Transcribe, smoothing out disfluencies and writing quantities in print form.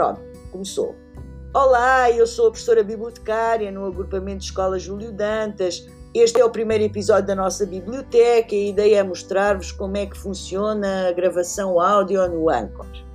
Pronto, começou. Olá, eu sou a professora bibliotecária no agrupamento de escola Júlio Dantas. Este é o primeiro episódio da nossa biblioteca e a ideia é mostrar-vos como é que funciona a gravação áudio no Anchor.